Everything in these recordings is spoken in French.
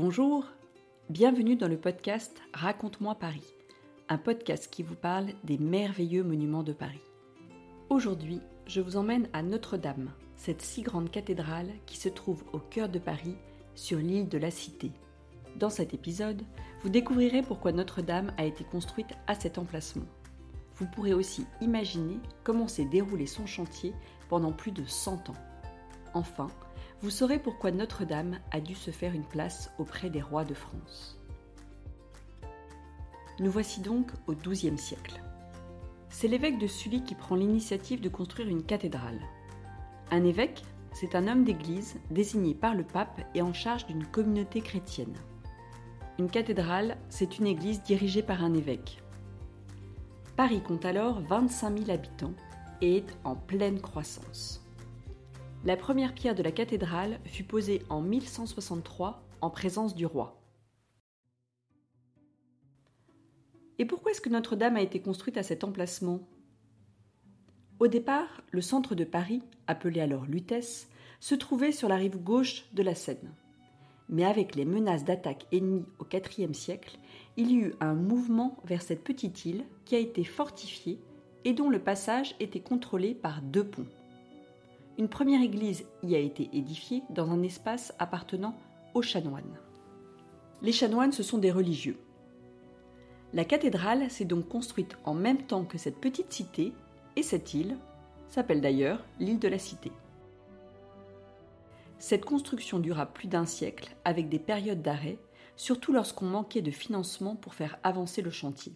Bonjour, bienvenue dans le podcast Raconte-moi Paris, un podcast qui vous parle des merveilleux monuments de Paris. Aujourd'hui, je vous emmène à Notre-Dame, cette si grande cathédrale qui se trouve au cœur de Paris, sur l'île de la Cité. Dans cet épisode, vous découvrirez pourquoi Notre-Dame a été construite à cet emplacement. Vous pourrez aussi imaginer comment s'est déroulé son chantier pendant plus de 100 ans. Enfin, vous saurez pourquoi Notre-Dame a dû se faire une place auprès des rois de France. Nous voici donc au XIIe siècle. C'est l'évêque de Sully qui prend l'initiative de construire une cathédrale. Un évêque, c'est un homme d'église désigné par le pape et en charge d'une communauté chrétienne. Une cathédrale, c'est une église dirigée par un évêque. Paris compte alors 25 000 habitants et est en pleine croissance. La première pierre de la cathédrale fut posée en 1163 en présence du roi. Et pourquoi est-ce que Notre-Dame a été construite à cet emplacement ? Au départ, le centre de Paris, appelé alors Lutèce, se trouvait sur la rive gauche de la Seine. Mais avec les menaces d'attaque ennemies au IVe siècle, il y eut un mouvement vers cette petite île qui a été fortifiée et dont le passage était contrôlé par 2 ponts. Une première église y a été édifiée dans un espace appartenant aux chanoines. Les chanoines, ce sont des religieux. La cathédrale s'est donc construite en même temps que cette petite cité, et cette île s'appelle d'ailleurs l'île de la Cité. Cette construction dura plus d'un siècle avec des périodes d'arrêt, surtout lorsqu'on manquait de financement pour faire avancer le chantier.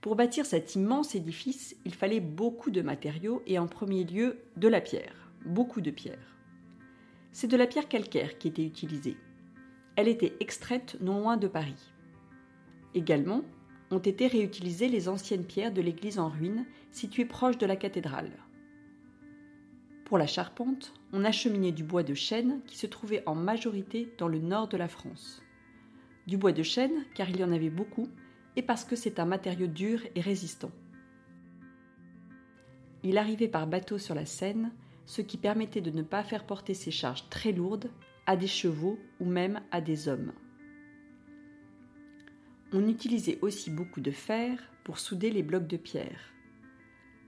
Pour bâtir cet immense édifice, il fallait beaucoup de matériaux et en premier lieu de la pierre, beaucoup de pierre. C'est de la pierre calcaire qui était utilisée. Elle était extraite non loin de Paris. Également, ont été réutilisées les anciennes pierres de l'église en ruine située proche de la cathédrale. Pour la charpente, on acheminait du bois de chêne qui se trouvait en majorité dans le nord de la France. Du bois de chêne car il y en avait beaucoup et parce que c'est un matériau dur et résistant. Il arrivait par bateau sur la Seine, ce qui permettait de ne pas faire porter ses charges très lourdes à des chevaux ou même à des hommes. On utilisait aussi beaucoup de fer pour souder les blocs de pierre.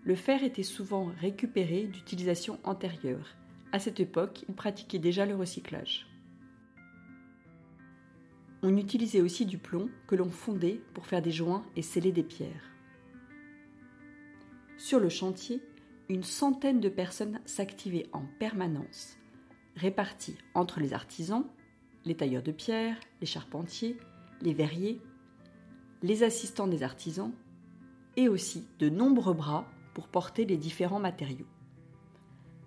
Le fer était souvent récupéré d'utilisation antérieure. À cette époque, il pratiquait déjà le recyclage. On utilisait aussi du plomb que l'on fondait pour faire des joints et sceller des pierres. Sur le chantier, une centaine de personnes s'activaient en permanence, réparties entre les artisans, les tailleurs de pierre, les charpentiers, les verriers, les assistants des artisans et aussi de nombreux bras pour porter les différents matériaux.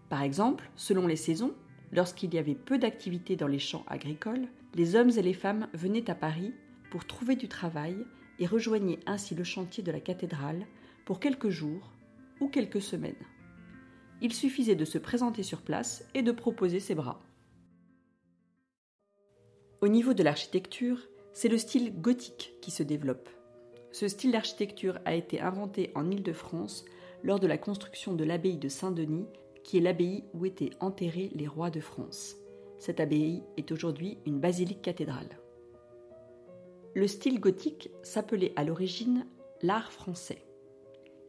Par exemple, selon les saisons, lorsqu'il y avait peu d'activité dans les champs agricoles, les hommes et les femmes venaient à Paris pour trouver du travail et rejoignaient ainsi le chantier de la cathédrale pour quelques jours ou quelques semaines. Il suffisait de se présenter sur place et de proposer ses bras. Au niveau de l'architecture, c'est le style gothique qui se développe. Ce style d'architecture a été inventé en Île-de-France lors de la construction de l'abbaye de Saint-Denis, qui est l'abbaye où étaient enterrés les rois de France. Cette abbaye est aujourd'hui une basilique cathédrale. Le style gothique s'appelait à l'origine l'art français.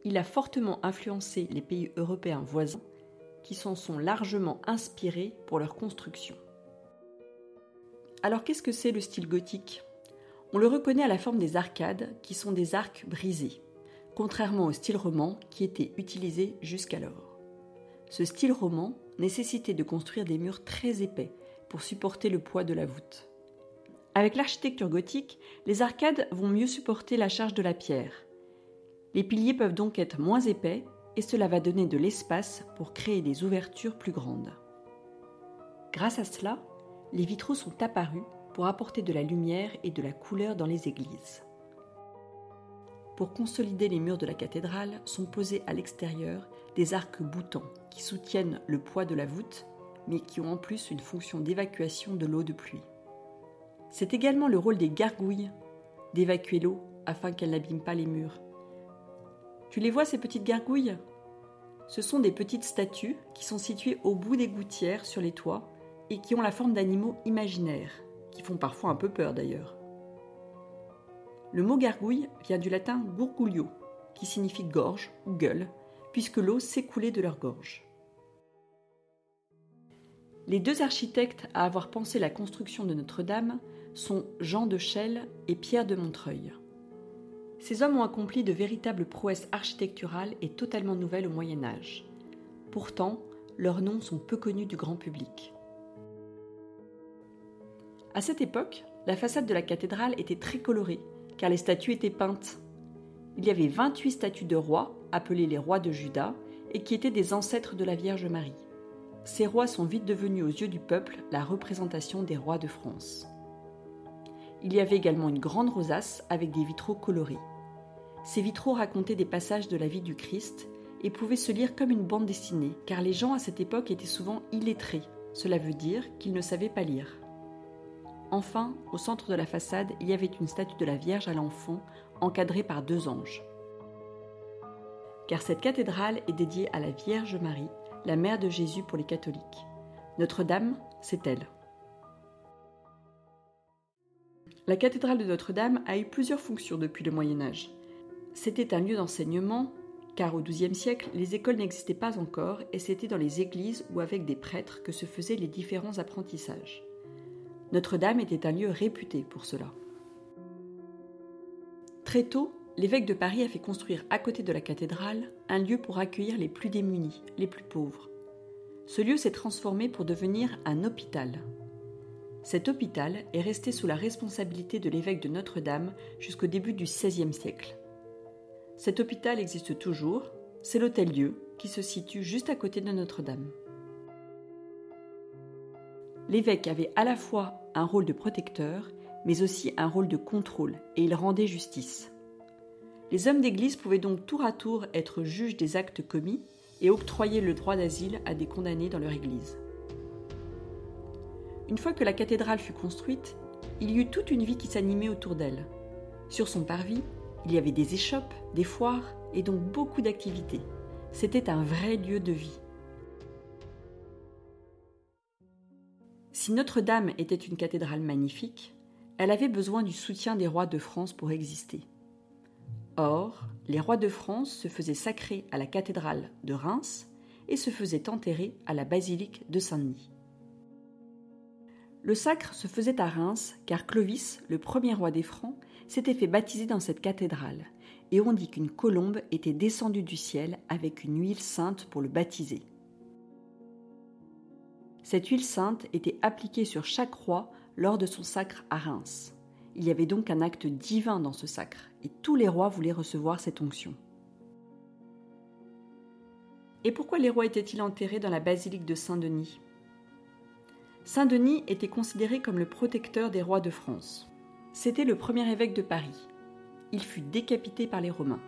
Il a fortement influencé les pays européens voisins qui s'en sont largement inspirés pour leur construction. Alors qu'est-ce que c'est le style gothique ? On le reconnaît à la forme des arcades, qui sont des arcs brisés, contrairement au style roman qui était utilisé jusqu'alors. Ce style roman nécessitait de construire des murs très épais pour supporter le poids de la voûte. Avec l'architecture gothique, les arcades vont mieux supporter la charge de la pierre. Les piliers peuvent donc être moins épais et cela va donner de l'espace pour créer des ouvertures plus grandes. Grâce à cela, les vitraux sont apparus pour apporter de la lumière et de la couleur dans les églises. Pour consolider les murs de la cathédrale, sont posés à l'extérieur des arcs-boutants qui soutiennent le poids de la voûte, mais qui ont en plus une fonction d'évacuation de l'eau de pluie. C'est également le rôle des gargouilles, d'évacuer l'eau afin qu'elle n'abîme pas les murs. Tu les vois, ces petites gargouilles ? Ce sont des petites statues qui sont situées au bout des gouttières sur les toits et qui ont la forme d'animaux imaginaires, qui font parfois un peu peur d'ailleurs. Le mot gargouille vient du latin gurguglio, qui signifie gorge ou gueule, puisque l'eau s'écoulait de leur gorge. Les deux architectes à avoir pensé la construction de Notre-Dame sont Jean de Chelles et Pierre de Montreuil. Ces hommes ont accompli de véritables prouesses architecturales et totalement nouvelles au Moyen-Âge. Pourtant, leurs noms sont peu connus du grand public. À cette époque, la façade de la cathédrale était très colorée, car les statues étaient peintes. Il y avait 28 statues de rois, appelés les rois de Juda, et qui étaient des ancêtres de la Vierge Marie. Ces rois sont vite devenus aux yeux du peuple la représentation des rois de France. Il y avait également une grande rosace avec des vitraux colorés. Ces vitraux racontaient des passages de la vie du Christ et pouvaient se lire comme une bande dessinée, car les gens à cette époque étaient souvent illettrés, cela veut dire qu'ils ne savaient pas lire. Enfin, au centre de la façade, il y avait une statue de la Vierge à l'enfant, encadrée par deux anges. Car cette cathédrale est dédiée à la Vierge Marie, la mère de Jésus pour les catholiques. Notre-Dame, c'est elle. La cathédrale de Notre-Dame a eu plusieurs fonctions depuis le Moyen-Âge. C'était un lieu d'enseignement, car au XIIe siècle, les écoles n'existaient pas encore et c'était dans les églises ou avec des prêtres que se faisaient les différents apprentissages. Notre-Dame était un lieu réputé pour cela. Très tôt, l'évêque de Paris a fait construire à côté de la cathédrale un lieu pour accueillir les plus démunis, les plus pauvres. Ce lieu s'est transformé pour devenir un hôpital. Cet hôpital est resté sous la responsabilité de l'évêque de Notre-Dame jusqu'au début du XVIe siècle. Cet hôpital existe toujours, c'est l'hôtel-Dieu qui se situe juste à côté de Notre-Dame. L'évêque avait à la fois un rôle de protecteur, mais aussi un rôle de contrôle, et il rendait justice. Les hommes d'église pouvaient donc tour à tour être juges des actes commis et octroyer le droit d'asile à des condamnés dans leur église. Une fois que la cathédrale fut construite, il y eut toute une vie qui s'animait autour d'elle. Sur son parvis, il y avait des échoppes, des foires et donc beaucoup d'activités. C'était un vrai lieu de vie. Si Notre-Dame était une cathédrale magnifique, elle avait besoin du soutien des rois de France pour exister. Or, les rois de France se faisaient sacrer à la cathédrale de Reims et se faisaient enterrer à la basilique de Saint-Denis. Le sacre se faisait à Reims car Clovis, le premier roi des Francs, s'était fait baptiser dans cette cathédrale et on dit qu'une colombe était descendue du ciel avec une huile sainte pour le baptiser. Cette huile sainte était appliquée sur chaque roi lors de son sacre à Reims. Il y avait donc un acte divin dans ce sacre, et tous les rois voulaient recevoir cette onction. Et pourquoi les rois étaient-ils enterrés dans la basilique de Saint-Denis ? Saint-Denis était considéré comme le protecteur des rois de France. C'était le premier évêque de Paris. Il fut décapité par les Romains.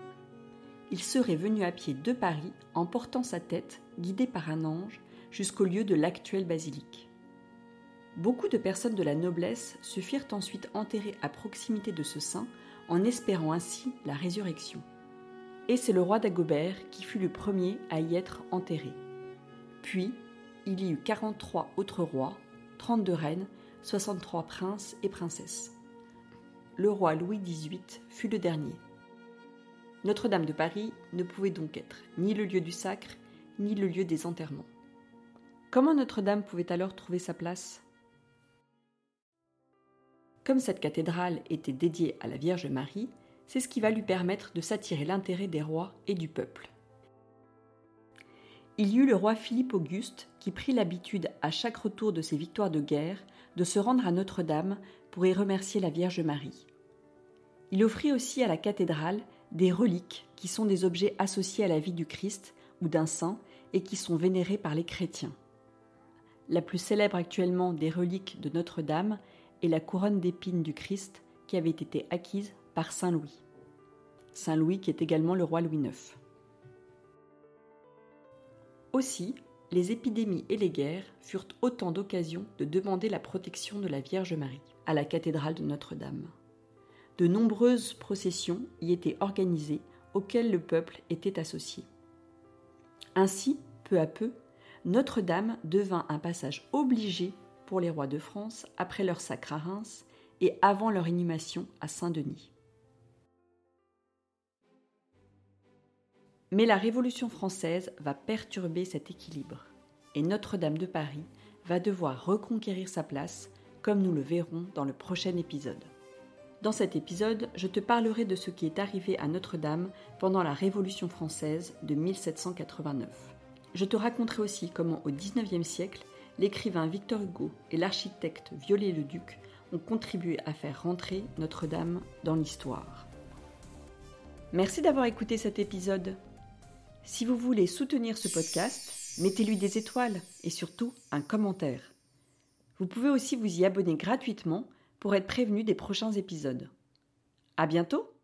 Il serait venu à pied de Paris en portant sa tête, guidé par un ange, jusqu'au lieu de l'actuelle basilique. Beaucoup de personnes de la noblesse se firent ensuite enterrer à proximité de ce saint en espérant ainsi la résurrection. Et c'est le roi Dagobert qui fut le premier à y être enterré. Puis, il y eut 43 autres rois, 32 reines, 63 princes et princesses. Le roi Louis XVIII fut le dernier. Notre-Dame de Paris ne pouvait donc être ni le lieu du sacre, ni le lieu des enterrements. Comment Notre-Dame pouvait alors trouver sa place ? Comme cette cathédrale était dédiée à la Vierge Marie, c'est ce qui va lui permettre de s'attirer l'intérêt des rois et du peuple. Il y eut le roi Philippe Auguste qui prit l'habitude à chaque retour de ses victoires de guerre de se rendre à Notre-Dame pour y remercier la Vierge Marie. Il offrit aussi à la cathédrale des reliques qui sont des objets associés à la vie du Christ ou d'un saint et qui sont vénérés par les chrétiens. La plus célèbre actuellement des reliques de Notre-Dame est la couronne d'épines du Christ qui avait été acquise par Saint Louis. Saint Louis qui est également le roi Louis IX. Aussi, les épidémies et les guerres furent autant d'occasions de demander la protection de la Vierge Marie à la cathédrale de Notre-Dame. De nombreuses processions y étaient organisées auxquelles le peuple était associé. Ainsi, peu à peu, Notre-Dame devint un passage obligé pour les rois de France après leur sacre à Reims et avant leur inhumation à Saint-Denis. Mais la Révolution française va perturber cet équilibre et Notre-Dame de Paris va devoir reconquérir sa place, comme nous le verrons dans le prochain épisode. Dans cet épisode, je te parlerai de ce qui est arrivé à Notre-Dame pendant la Révolution française de 1789. Je te raconterai aussi comment, au XIXe siècle, l'écrivain Victor Hugo et l'architecte Viollet-le-Duc ont contribué à faire rentrer Notre-Dame dans l'histoire. Merci d'avoir écouté cet épisode. Si vous voulez soutenir ce podcast, mettez-lui des étoiles et surtout un commentaire. Vous pouvez aussi vous y abonner gratuitement pour être prévenu des prochains épisodes. À bientôt!